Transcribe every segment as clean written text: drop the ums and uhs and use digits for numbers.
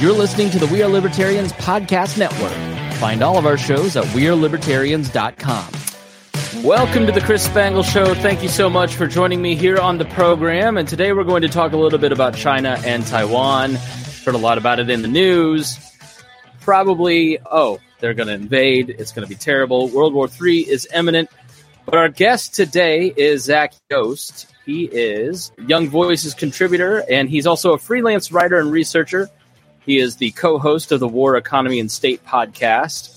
You're listening to the We Are Libertarians podcast network. Find all of our shows at wearelibertarians.com. Welcome to the Chris Spangle Show. Thank you so much for joining me here on the program. And today we're going to talk a little bit about China and Taiwan. Heard a lot about it in the news. Probably, they're going to invade. It's going to be terrible. World War III is imminent. But our guest today is Zach Yost. He is Young Voices contributor, and he's also a freelance writer and researcher. He is the co-host of the War Economy and State podcast,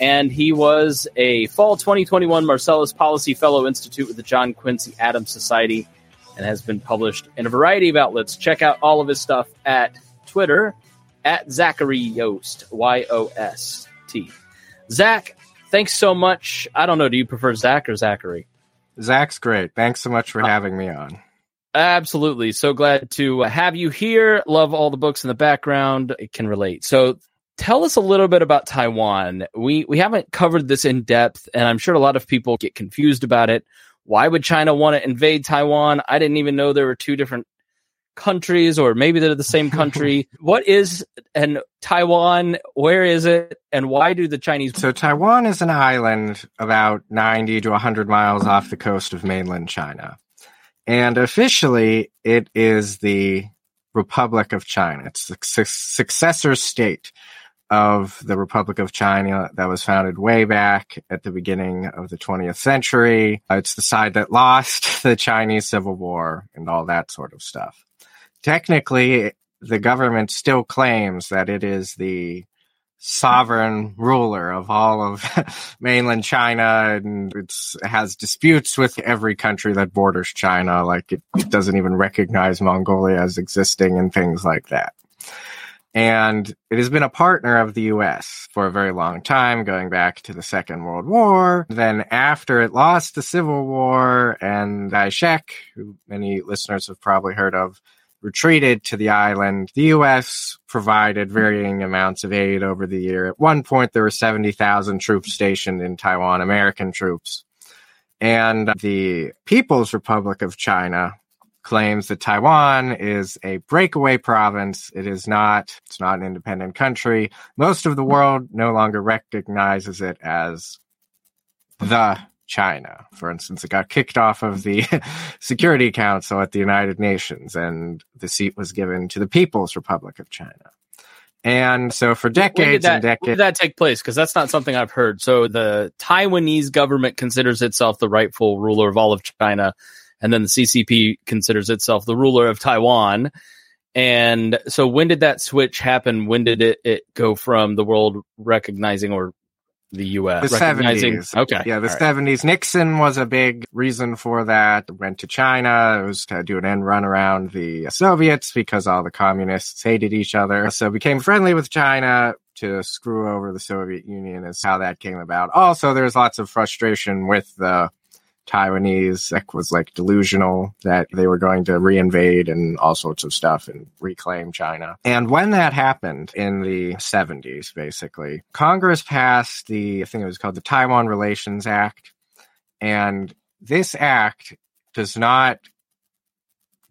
and he was a fall 2021 Marcellus Policy Fellow Institute with the John Quincy Adams Society and has been published in a variety of outlets. Check out all of his stuff at Twitter, at Zachary Yost, Y-O-S-T. Zach, thanks so much. I don't know. Do you prefer Zach or Zachary? Zach's great. Thanks so much for having me on. Absolutely. So glad to have you here. Love all the books in the background. It can relate. So tell us a little bit about Taiwan. We haven't covered this in depth, and I'm sure a lot of people get confused about it. Why would China want to invade Taiwan? I didn't even know there were two different countries, or maybe they're the same country. What is Taiwan? Where is it? And why do the Chinese... So Taiwan is an island about 90 to 100 miles off the coast of mainland China. And officially, it is the Republic of China. It's the successor state of the Republic of China that was founded way back at the beginning of the 20th century. It's the side that lost the Chinese Civil War and all that sort of stuff. Technically, the government still claims that it is the sovereign ruler of all of mainland China, and it has disputes with every country that borders China, like it doesn't even recognize Mongolia as existing and things like that. And it has been a partner of the U.S. for a very long time, going back to the Second World War. Then after it lost the Civil War, and Kai-Shek, who many listeners have probably heard of, retreated to the island. The U.S. provided varying amounts of aid over the year. At one point, there were 70,000 troops stationed in Taiwan, American troops. And the People's Republic of China claims that Taiwan is a breakaway province. It is not. It's not an independent country. Most of the world no longer recognizes it as the China. For instance, it got kicked off of the Security Council at the United Nations, and the seat was given to the People's Republic of China. And so for decades and decades... When did that take place? Because that's not something I've heard. So the Taiwanese government considers itself the rightful ruler of all of China, and then the CCP considers itself the ruler of Taiwan. And so when did that switch happen? When did it go from the world recognizing or the U.S. The 70s. Okay. Yeah, the 70s. Nixon was a big reason for that. Went to China. It was to do an end run around the Soviets because all the communists hated each other. So became friendly with China to screw over the Soviet Union is how that came about. Also, there's lots of frustration with the Taiwanese. That was like delusional that they were going to reinvade and all sorts of stuff and reclaim China. And when that happened in the 70s, basically, Congress passed I think it was called the Taiwan Relations Act. And this act does not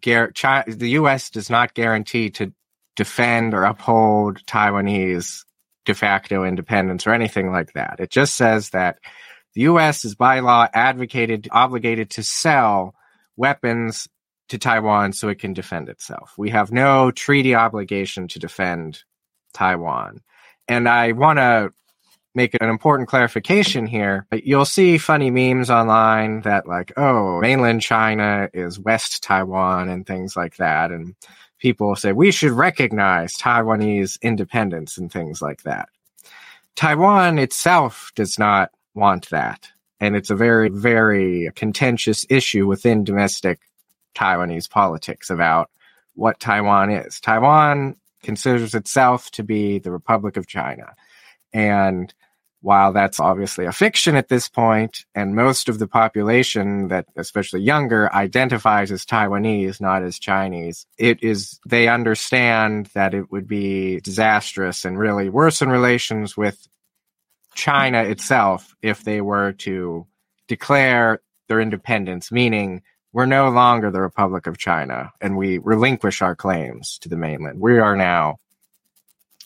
the U.S. does not guarantee to defend or uphold Taiwanese de facto independence or anything like that. It just says that the U.S. is by law obligated to sell weapons to Taiwan so it can defend itself. We have no treaty obligation to defend Taiwan. And I want to make an important clarification here. You'll see funny memes online that like, mainland China is West Taiwan and things like that. And people say we should recognize Taiwanese independence and things like that. Taiwan itself does not want that. And it's a very, very contentious issue within domestic Taiwanese politics about what Taiwan is. Taiwan considers itself to be the Republic of China. And while that's obviously a fiction at this point, and most of the population that, especially younger, identifies as Taiwanese, not as Chinese, they understand that it would be disastrous and really worsen relations with China itself if they were to declare their independence, meaning we're no longer the Republic of China and we relinquish our claims to the mainland. We are now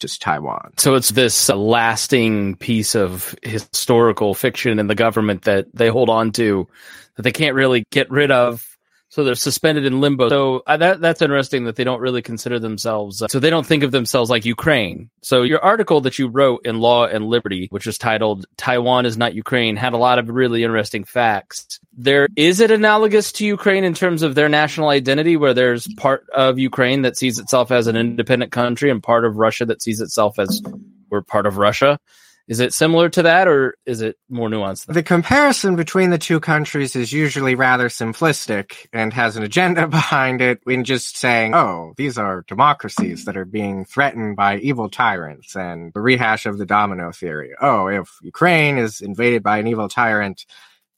as Taiwan. So it's this lasting piece of historical fiction in the government that they hold on to, that they can't really get rid of. So they're suspended in limbo. So that's interesting that they don't really consider themselves. So they don't think of themselves like Ukraine. So your article that you wrote in Law and Liberty, which was titled "Taiwan is Not Ukraine," had a lot of really interesting facts. There is it analogous to Ukraine in terms of their national identity, where there's part of Ukraine that sees itself as an independent country and part of Russia that sees itself as we're part of Russia. Is it similar to that, or is it more nuanced? The comparison between the two countries is usually rather simplistic and has an agenda behind it in just saying, oh, these are democracies that are being threatened by evil tyrants, and the rehash of the domino theory. Oh, if Ukraine is invaded by an evil tyrant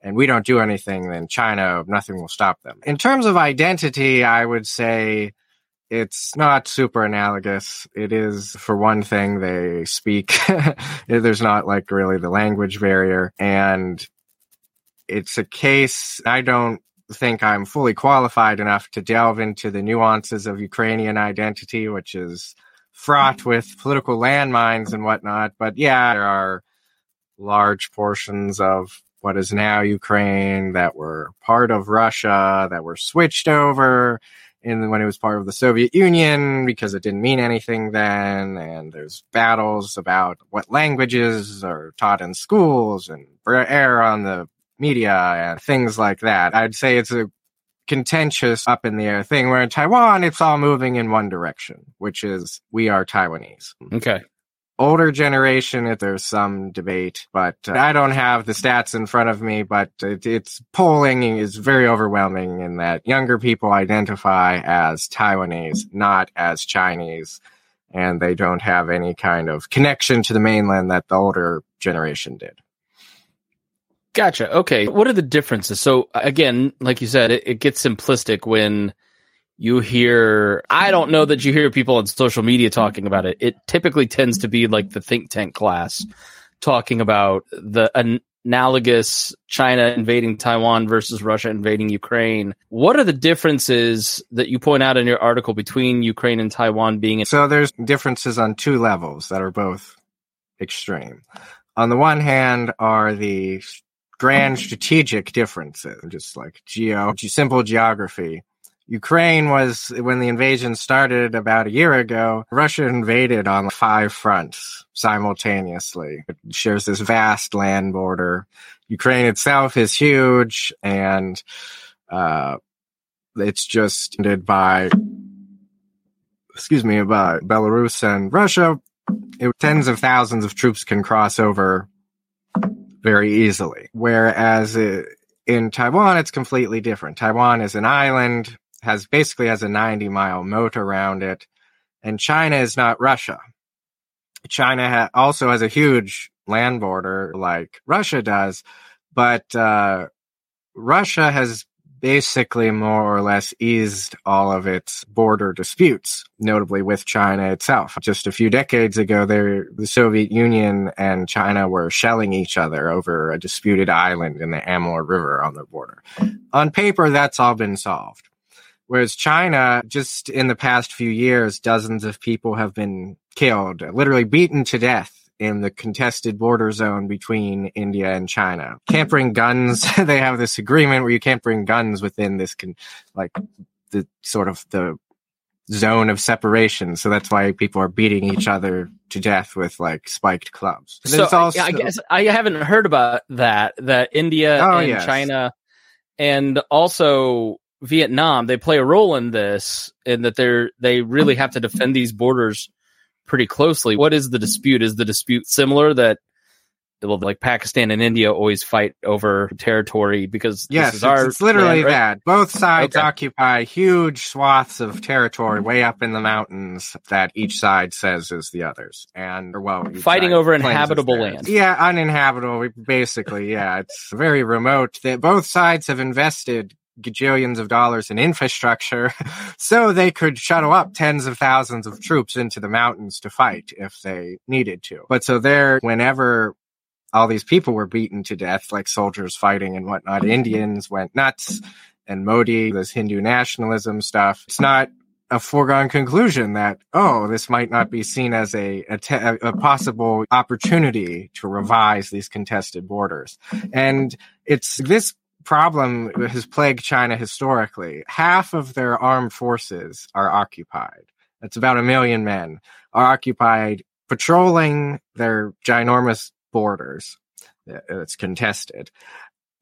and we don't do anything, then China, nothing will stop them. In terms of identity, I would say it's not super analogous. It is, for one thing, they speak. There's not like really the language barrier. And it's a case, I don't think I'm fully qualified enough to delve into the nuances of Ukrainian identity, which is fraught with political landmines and whatnot. But yeah, there are large portions of what is now Ukraine that were part of Russia, that were switched over and when it was part of the Soviet Union, because it didn't mean anything then, and there's battles about what languages are taught in schools and air on the media and things like that. I'd say it's a contentious up-in-the-air thing, where in Taiwan, it's all moving in one direction, which is we are Taiwanese. Okay. Older generation, if there's some debate, but I don't have the stats in front of me, but it's polling is very overwhelming in that younger people identify as Taiwanese, not as Chinese, and they don't have any kind of connection to the mainland that the older generation did. Gotcha. Okay. What are the differences? So again, like you said, it gets simplistic when you hear, I don't know that you hear people on social media talking about it. It typically tends to be like the think tank class talking about the analogous China invading Taiwan versus Russia invading Ukraine. What are the differences that you point out in your article between Ukraine and Taiwan being? So there's differences on two levels that are both extreme. On the one hand are the grand strategic differences, just like simple geography. Ukraine was, when the invasion started about a year ago, Russia invaded on 5 fronts simultaneously. It shares this vast land border. Ukraine itself is huge, and it's just ended by, by Belarus and Russia. Tens of thousands of troops can cross over very easily, whereas in Taiwan, it's completely different. Taiwan is an island, has a 90-mile moat around it, and China is not Russia. China also has a huge land border like Russia does, but Russia has basically more or less eased all of its border disputes, notably with China itself. Just a few decades ago, the Soviet Union and China were shelling each other over a disputed island in the Amur River on their border. On paper, that's all been solved. Whereas China, just in the past few years, dozens of people have been killed, literally beaten to death in the contested border zone between India and China. Can't bring guns. They have this agreement where you can't bring guns within this, the zone of separation. So that's why people are beating each other to death with spiked clubs. So I guess I haven't heard about that India and China, and also Vietnam, they play a role in this, in that they really have to defend these borders pretty closely. What is the dispute? Is the dispute similar that, like Pakistan and India always fight over territory because this is it's literally land, right? That. Both sides occupy huge swaths of territory way up in the mountains that each side says is the other's. And fighting over inhabitable land. Yeah, uninhabitable, basically. Yeah, it's very remote. Both sides have invested gajillions of dollars in infrastructure so they could shuttle up tens of thousands of troops into the mountains to fight if they needed to. But so whenever all these people were beaten to death, like soldiers fighting and whatnot, Indians went nuts, and Modi, this Hindu nationalism stuff. It's not a foregone conclusion that, oh, this might not be seen as a possible opportunity to revise these contested borders. And it's this problem has plagued China historically. Half of their armed forces are occupied. That's about 1 million men are occupied patrolling their ginormous borders. It's contested.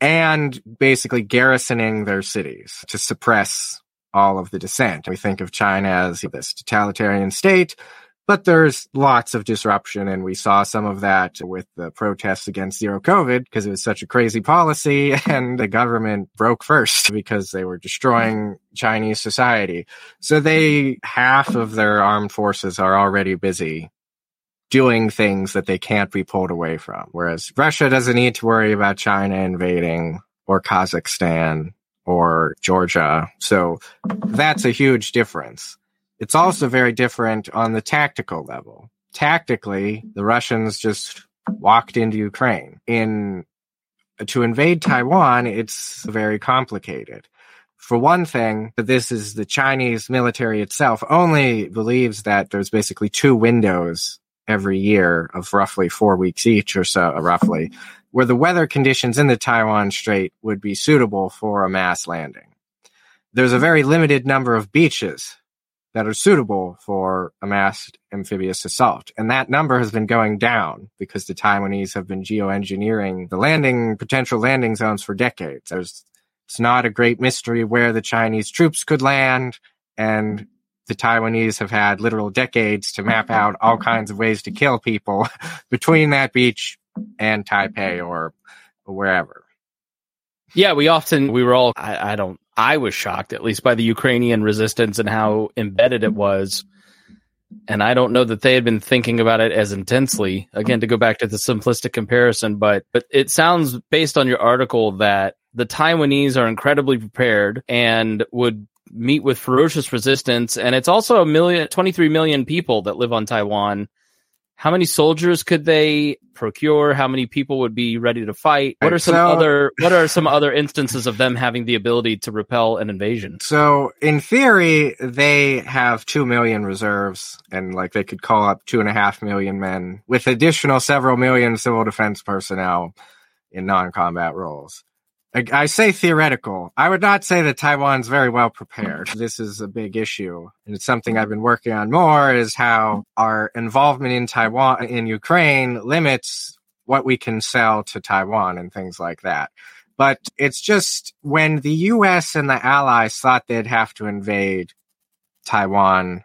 And basically garrisoning their cities to suppress all of the dissent. We think of China as this totalitarian state, but there's lots of disruption. And we saw some of that with the protests against zero COVID because it was such a crazy policy. And the government broke first because they were destroying Chinese society. So half of their armed forces are already busy doing things that they can't be pulled away from. Whereas Russia doesn't need to worry about China invading or Kazakhstan or Georgia. So that's a huge difference. It's also very different on the tactical level. Tactically, the Russians just walked into Ukraine. To invade Taiwan, it's very complicated. For one thing, this is the Chinese military itself only believes that there's basically two windows every year of roughly 4 weeks each or so, roughly, where the weather conditions in the Taiwan Strait would be suitable for a mass landing. There's a very limited number of beaches that are suitable for a mass amphibious assault. And that number has been going down because the Taiwanese have been geoengineering the potential landing zones for decades. It's not a great mystery where the Chinese troops could land, and the Taiwanese have had literal decades to map out all kinds of ways to kill people between that beach and Taipei or wherever. Yeah, I was shocked, at least, by the Ukrainian resistance and how embedded it was. And I don't know that they had been thinking about it as intensely. Again, to go back to the simplistic comparison, but it sounds, based on your article, that the Taiwanese are incredibly prepared and would meet with ferocious resistance. And it's also 23 million people that live on Taiwan. How many soldiers could they procure? How many people would be ready to fight? What are some other instances of them having the ability to repel an invasion? So in theory, they have 2 million reserves, and they could call up 2.5 million men with additional several million civil defense personnel in non-combat roles. I say theoretical. I would not say that Taiwan's very well prepared. This is a big issue, and it's something I've been working on more, is how our involvement in Taiwan, in Ukraine, limits what we can sell to Taiwan and things like that. But it's just when the U.S. and the allies thought they'd have to invade Taiwan,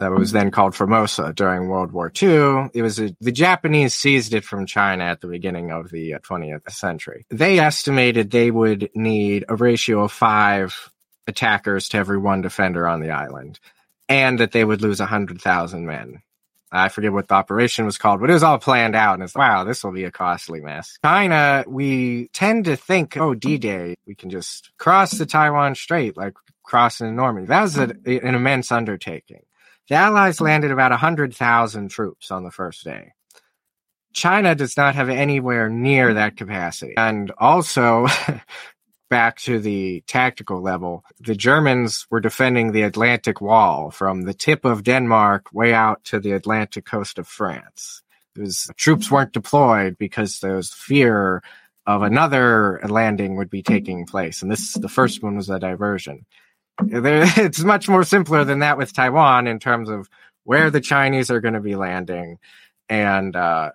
that was then called Formosa during World War II. It was the Japanese seized it from China at the beginning of the 20th century. They estimated they would need a ratio of 5 attackers to every 1 defender on the island, and that they would lose 100,000 men. I forget what the operation was called, but it was all planned out. And it's wow, this will be a costly mess. China, we tend to think, oh, D-Day, we can just cross the Taiwan Strait, cross in Normandy. That was an immense undertaking. The Allies landed about 100,000 troops on the first day. China does not have anywhere near that capacity. And also, back to the tactical level, the Germans were defending the Atlantic Wall from the tip of Denmark way out to the Atlantic coast of France. Troops weren't deployed because there was fear of another landing would be taking place. And the first one was a diversion. It's much more simpler than that with Taiwan in terms of where the Chinese are going to be landing, and the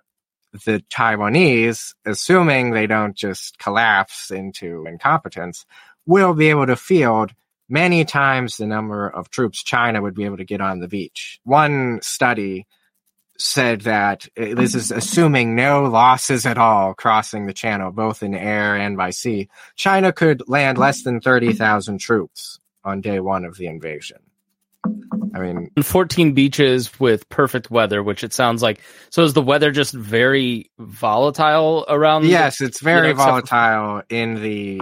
Taiwanese, assuming they don't just collapse into incompetence, will be able to field many times the number of troops China would be able to get on the beach. One study said that this is assuming no losses at all crossing the channel, both in air and by sea. China could land less than 30,000 troops on day one of the invasion. 14 beaches with perfect weather, which it sounds like. So is the weather just very volatile around? Yes, it's very volatile in the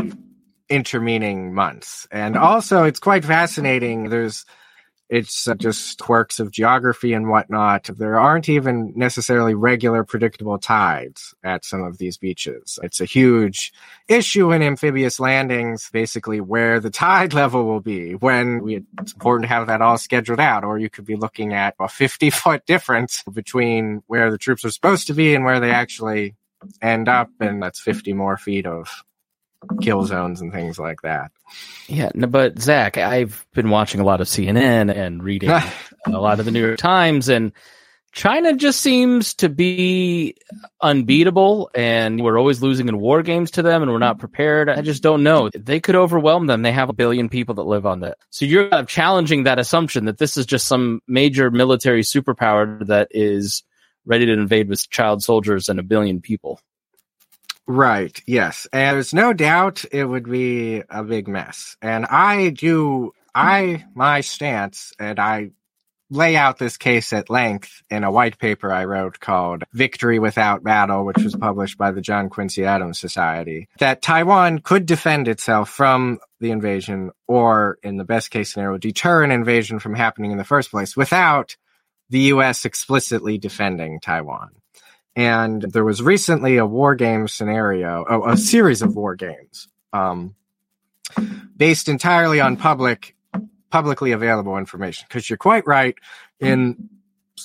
intervening months. And also it's quite fascinating. There's It's just quirks of geography and whatnot. There aren't even necessarily regular predictable tides at some of these beaches. It's a huge issue in amphibious landings, basically where the tide level will be when it's important to have that all scheduled out, or you could be looking at a 50-foot difference between where the troops are supposed to be and where they actually end up, and that's 50 more feet of kill zones and things like that. Yeah, but Zach, I've been watching a lot of CNN and reading a lot of the New York Times, and China just seems to be unbeatable, and we're always losing in war games to them, and we're not prepared. I just don't know. They could overwhelm them. They have 1 billion people that live on that. So you're kind of challenging that assumption that this is just some major military superpower that is ready to invade with child soldiers and 1 billion people. Right, yes. And there's no doubt it would be a big mess. And my stance, and I lay out this case at length in a white paper I wrote called Victory Without Battle, which was published by the John Quincy Adams Society, that Taiwan could defend itself from the invasion, or in the best case scenario, deter an invasion from happening in the first place without the U.S. explicitly defending Taiwan. And there was recently a war game scenario, a series of war games, based entirely on publicly available information. Because you're quite right, in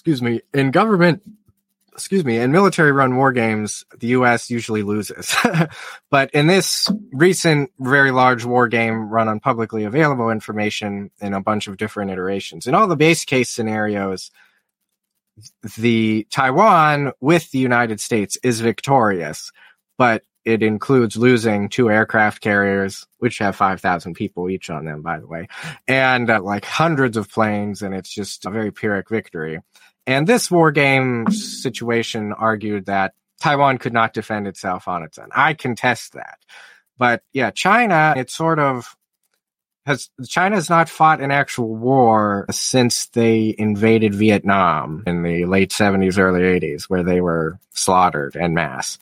military-run war games, the U.S. usually loses. But in this recent, very large war game run on publicly available information in a bunch of different iterations, in all the base case scenarios, the Taiwan with the United States is victorious, but it includes losing 2 aircraft carriers, which have 5,000 people each on them, by the way, and like hundreds of planes, and it's just a very Pyrrhic victory. And this war game situation argued that Taiwan could not defend itself on its own. I contest that. But yeah, China, it's sort of... China's not fought an actual war since they invaded Vietnam in the late 70s, early 80s, where they were slaughtered en masse.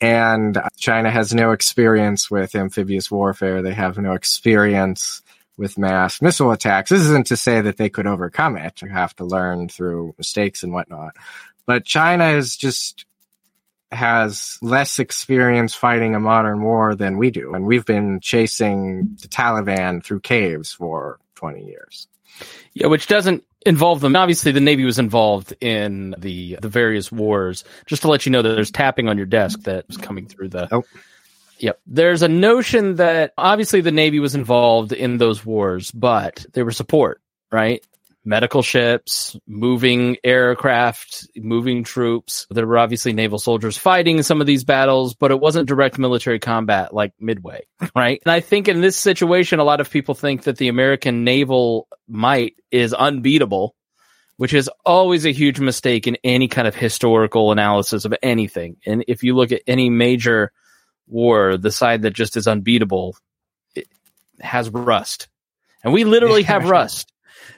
And China has no experience with amphibious warfare. They have no experience with mass missile attacks. This isn't to say that they could overcome it. You have to learn through mistakes and whatnot. But China is just... has less experience fighting a modern war than we do. And we've been chasing the Taliban through caves for 20 years. Yeah, which doesn't involve them. Obviously, the Navy was involved in the various wars. Just to let you know that there's tapping on your desk that's coming through the... Oh. Yep. There's a notion that obviously the Navy was involved in those wars, but they were support, right? Medical ships, moving aircraft, moving troops. There were obviously naval soldiers fighting some of these battles, but it wasn't direct military combat like Midway, right? And I think in this situation, a lot of people think that the American naval might is unbeatable, which is always a huge mistake in any kind of historical analysis of anything. And if you look at any major war, the side that just is unbeatable, it has rust. And we literally have rust.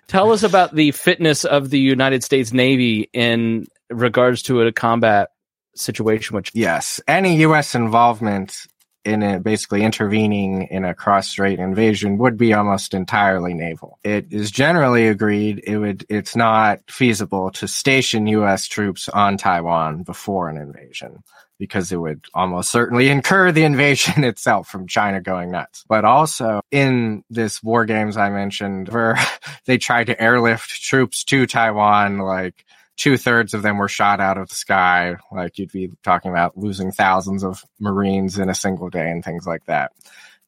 Tell us about the fitness of the United States Navy in regards to a combat situation. Yes, any U.S. involvement in basically intervening in a cross-strait invasion would be almost entirely naval. It is generally agreed it's not feasible to station U.S. troops on Taiwan before an invasion, because it would almost certainly incur the invasion itself from China going nuts. But also, in this war games I mentioned, where they tried to airlift troops to Taiwan, like 2/3 of them were shot out of the sky. Like, you'd be talking about losing thousands of Marines in a single day and things like that.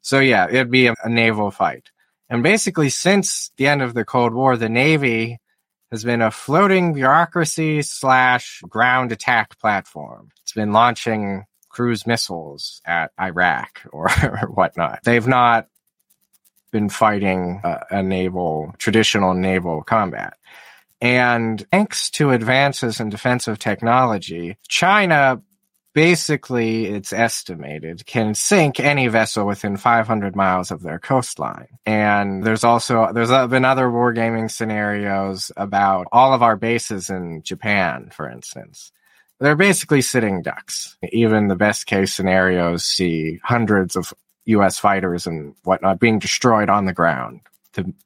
So yeah, it'd be a naval fight. And basically, since the end of the Cold War, the Navy has been a floating bureaucracy / ground attack platform. It's been launching cruise missiles at Iraq or whatnot. They've not been fighting traditional naval combat. And thanks to advances in defensive technology, China basically, it's estimated, can sink any vessel within 500 miles of their coastline. And there's been other wargaming scenarios about all of our bases in Japan, for instance. They're basically sitting ducks. Even the best case scenarios see hundreds of U.S. fighters and whatnot being destroyed on the ground.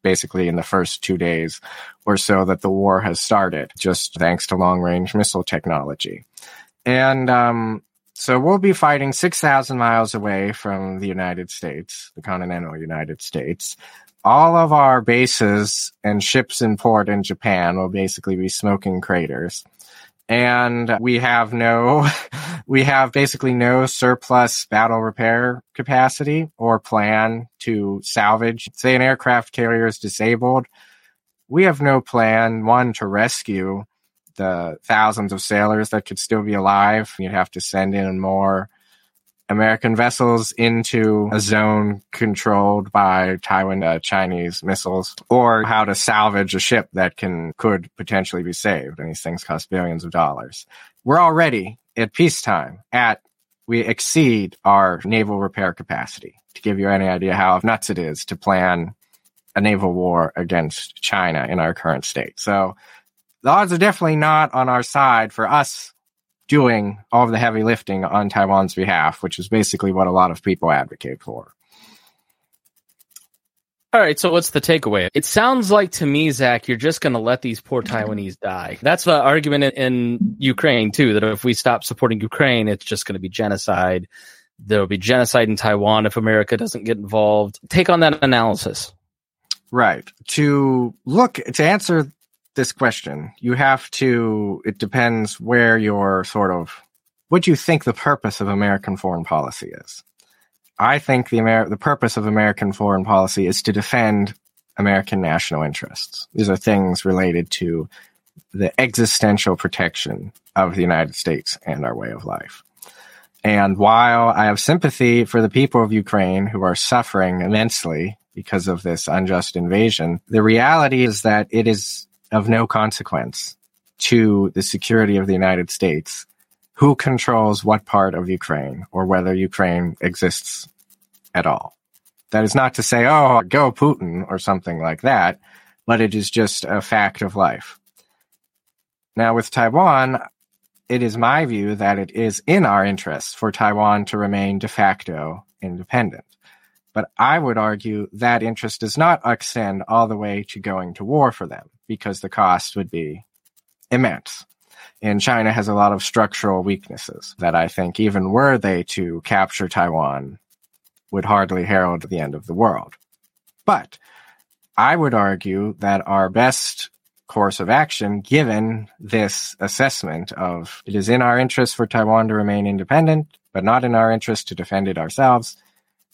basically in the first 2 days or so that the war has started, just thanks to long-range missile technology. And so we'll be fighting 6,000 miles away from the United States, the continental United States. All of our bases and ships in port in Japan will basically be smoking craters. And we have basically no surplus battle repair capacity or plan to salvage. Say an aircraft carrier is disabled. We have no plan, one, to rescue the thousands of sailors that could still be alive. You'd have to send in more American vessels into a zone controlled by Taiwan Chinese missiles, or how to salvage a ship that could potentially be saved. And these things cost billions of dollars. We're already at peacetime we exceed our naval repair capacity. To give you any idea how nuts it is to plan a naval war against China in our current state. So the odds are definitely not on our side for us doing all of the heavy lifting on Taiwan's behalf, which is basically what a lot of people advocate for. All right, so what's the takeaway? It sounds like to me, Zach, you're just going to let these poor Taiwanese die. That's the argument in Ukraine, too, that if we stop supporting Ukraine, it's just going to be genocide. There'll be genocide in Taiwan if America doesn't get involved. Take on that analysis. Right. To answer this question, it depends where your what you think the purpose of American foreign policy is. I think the purpose of American foreign policy is to defend American national interests. These are things related to the existential protection of the United States and our way of life. And while I have sympathy for the people of Ukraine who are suffering immensely because of this unjust invasion, the reality is that it is of no consequence to the security of the United States who controls what part of Ukraine or whether Ukraine exists at all. That is not to say, oh, go Putin or something like that, but it is just a fact of life. Now with Taiwan, it is my view that it is in our interest for Taiwan to remain de facto independent. But I would argue that interest does not extend all the way to going to war for them, because the cost would be immense. And China has a lot of structural weaknesses that I think even were they to capture Taiwan would hardly herald the end of the world. But I would argue that our best course of action, given this assessment of it is in our interest for Taiwan to remain independent, but not in our interest to defend it ourselves,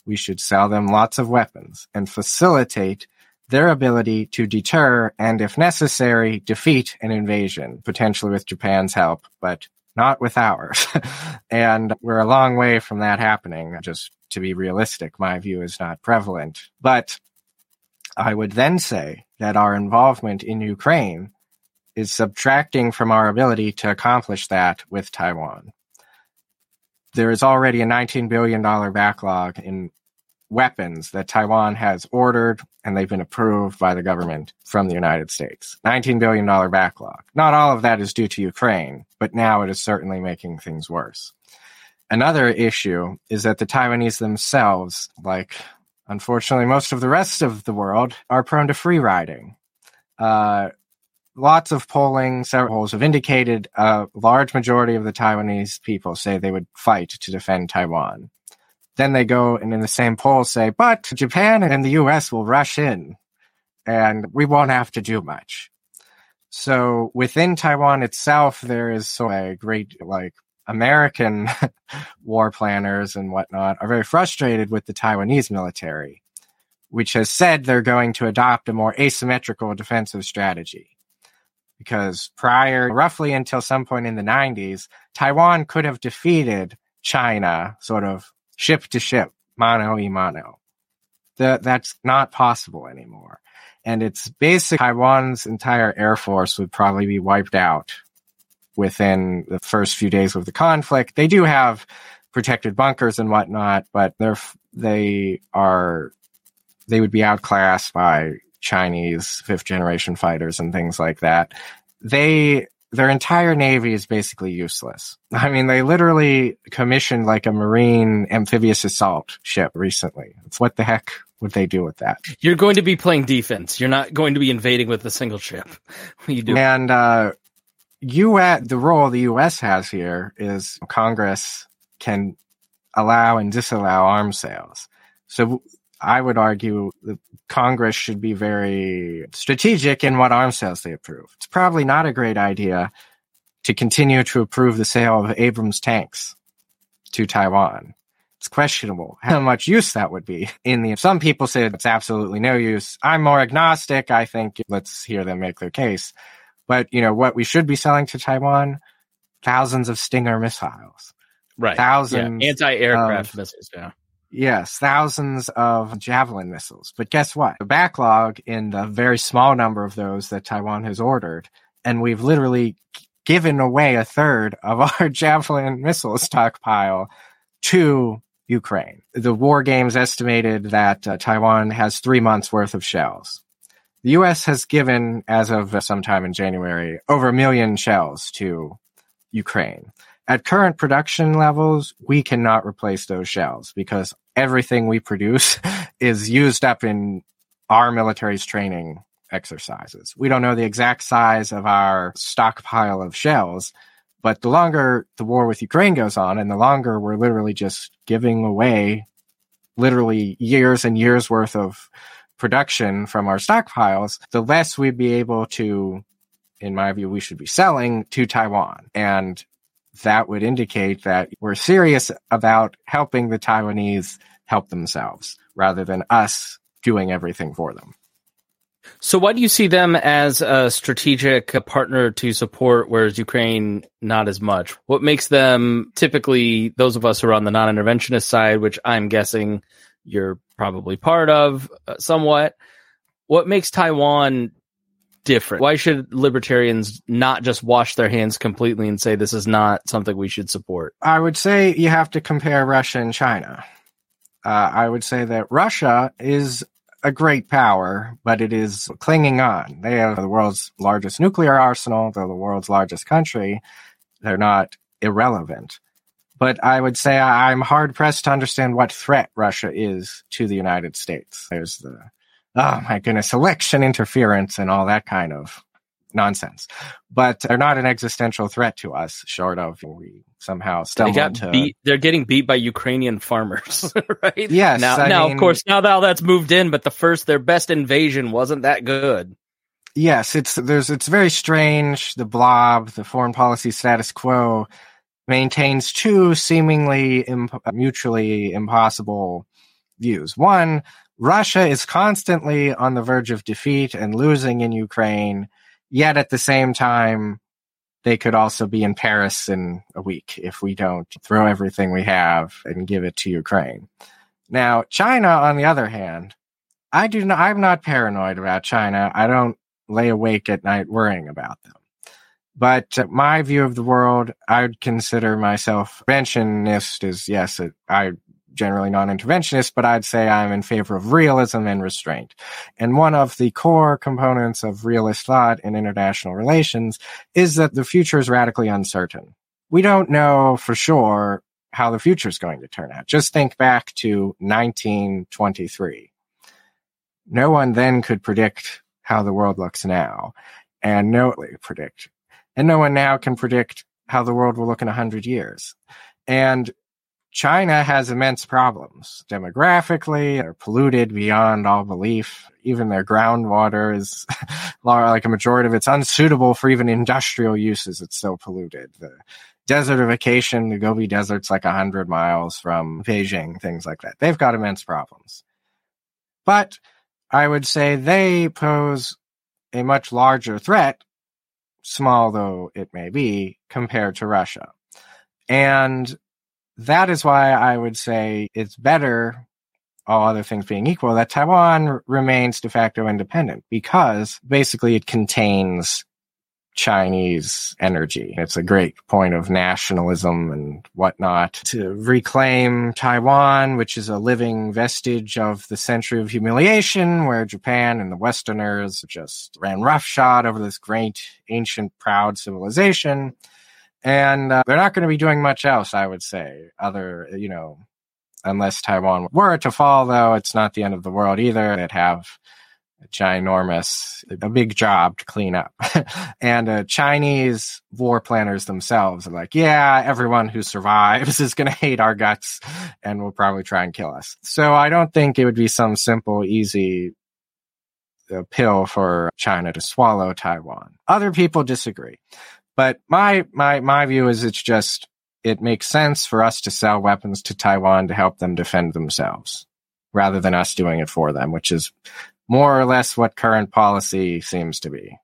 we should sell them lots of weapons and facilitate their ability to deter and, if necessary, defeat an invasion, potentially with Japan's help, but not with ours. And we're a long way from that happening. Just to be realistic, my view is not prevalent. But I would then say that our involvement in Ukraine is subtracting from our ability to accomplish that with Taiwan. There is already a $19 billion backlog in weapons that Taiwan has ordered, and they've been approved by the government from the United States. $19 billion backlog. Not all of that is due to Ukraine, but now it is certainly making things worse. Another issue is that the Taiwanese themselves, like unfortunately most of the rest of the world, are prone to free riding. Lots of polling, several polls have indicated a large majority of the Taiwanese people say they would fight to defend Taiwan. Then they go and in the same poll say, but Japan and the U.S. will rush in and we won't have to do much. So within Taiwan itself, there is sort of a great, American war planners and whatnot are very frustrated with the Taiwanese military, which has said they're going to adopt a more asymmetrical defensive strategy. Because roughly until some point in the 90s, Taiwan could have defeated China sort of ship to ship, mano a mano. That's not possible anymore. And it's basically Taiwan's entire air force would probably be wiped out within the first few days of the conflict. They do have protected bunkers and whatnot, but they would be outclassed by Chinese fifth-generation fighters and things like that. They their entire Navy is basically useless. I mean, they literally commissioned like a marine amphibious assault ship recently. What the heck would they do with that? You're going to be playing defense. You're not going to be invading with a single ship. What are you doing? And the role the U.S. has here is Congress can allow and disallow arms sales. So I would argue that Congress should be very strategic in what arms sales they approve. It's probably not a great idea to continue to approve the sale of Abrams tanks to Taiwan. It's questionable how much use that would be. Some people said it's absolutely no use. I'm more agnostic. I think let's hear them make their case. But, what we should be selling to Taiwan, thousands of Stinger missiles. Right. Thousands. Yeah. Anti-aircraft missiles, yeah. Yes, thousands of Javelin missiles. But guess what? The backlog in the very small number of those that Taiwan has ordered, and we've literally given away a third of our Javelin missile stockpile to Ukraine. The War Games estimated that Taiwan has 3 months' worth of shells. The U.S. has given, as of sometime in January, over 1 million shells to Ukraine. At current production levels, we cannot replace those shells because everything we produce is used up in our military's training exercises. We don't know the exact size of our stockpile of shells, but the longer the war with Ukraine goes on and the longer we're literally just giving away literally years and years worth of production from our stockpiles, the less we'd be able to, in my view, we should be selling to Taiwan. And that would indicate that we're serious about helping the Taiwanese help themselves rather than us doing everything for them. So why do you see them as a strategic partner to support, whereas Ukraine, not as much? What makes them typically, those of us who are on the non-interventionist side, which I'm guessing you're probably part of somewhat, what makes Taiwan different? Why should libertarians not just wash their hands completely and say this is not something we should support? I would say you have to compare Russia and China. I would say that Russia is a great power, but it is clinging on. They have the world's largest nuclear arsenal. They're the world's largest country. They're not irrelevant. But I would say I'm hard-pressed to understand what threat Russia is to the United States. There's the election interference and all that kind of nonsense. But they're not an existential threat to us, short of we somehow stumble into... They're getting beat by Ukrainian farmers, right? Yes. Now that all that's moved in, but their best invasion wasn't that good. Yes, it's very strange. The blob, the foreign policy status quo, maintains two seemingly mutually impossible views. One, Russia is constantly on the verge of defeat and losing in Ukraine, yet at the same time, they could also be in Paris in a week if we don't throw everything we have and give it to Ukraine. Now, China, on the other hand, I'm not paranoid about China. I don't lay awake at night worrying about them. But my view of the world, I would consider myself interventionist is, yes, I'm generally non-interventionist, but I'd say I'm in favor of realism and restraint. And one of the core components of realist thought in international relations is that the future is radically uncertain. We don't know for sure how the future is going to turn out. Just think back to 1923. No one then could predict how the world looks now, and And no one now can predict how the world will look in 100 years. And China has immense problems. Demographically, they're polluted beyond all belief. Even their groundwater is, like a majority of it's unsuitable for even industrial uses. It's so polluted. The desertification, the Gobi Desert's like 100 miles from Beijing, things like that. They've got immense problems. But I would say they pose a much larger threat, small though it may be, compared to Russia. And that is why I would say it's better, all other things being equal, that Taiwan remains de facto independent because basically it contains Chinese energy. It's a great point of nationalism and whatnot to reclaim Taiwan, which is a living vestige of the century of humiliation where Japan and the Westerners just ran roughshod over this great, ancient, proud civilization. And they're not going to be doing much else, I would say, other, unless Taiwan were to fall, though, it's not the end of the world either. They'd have a big job to clean up. And Chinese war planners themselves are like, yeah, everyone who survives is going to hate our guts and will probably try and kill us. So I don't think it would be some simple, easy pill for China to swallow Taiwan. Other people disagree. But my view is it makes sense for us to sell weapons to Taiwan to help them defend themselves rather than us doing it for them, which is more or less what current policy seems to be.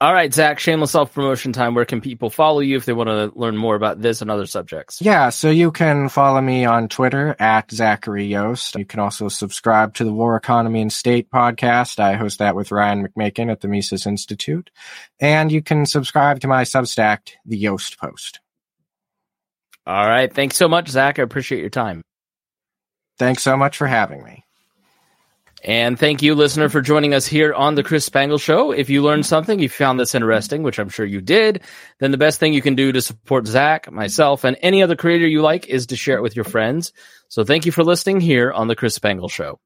All right, Zach, shameless self-promotion time. Where can people follow you if they want to learn more about this and other subjects? Yeah, so you can follow me on Twitter at Zachary Yost. You can also subscribe to the War Economy and State podcast. I host that with Ryan McMakin at the Mises Institute. And you can subscribe to my Substack, the Yost Post. All right, thanks so much, Zach. I appreciate your time. Thanks so much for having me. And thank you, listener, for joining us here on The Chris Spangle Show. If you learned something, you found this interesting, which I'm sure you did, then the best thing you can do to support Zach, myself, and any other creator you like is to share it with your friends. So thank you for listening here on The Chris Spangle Show.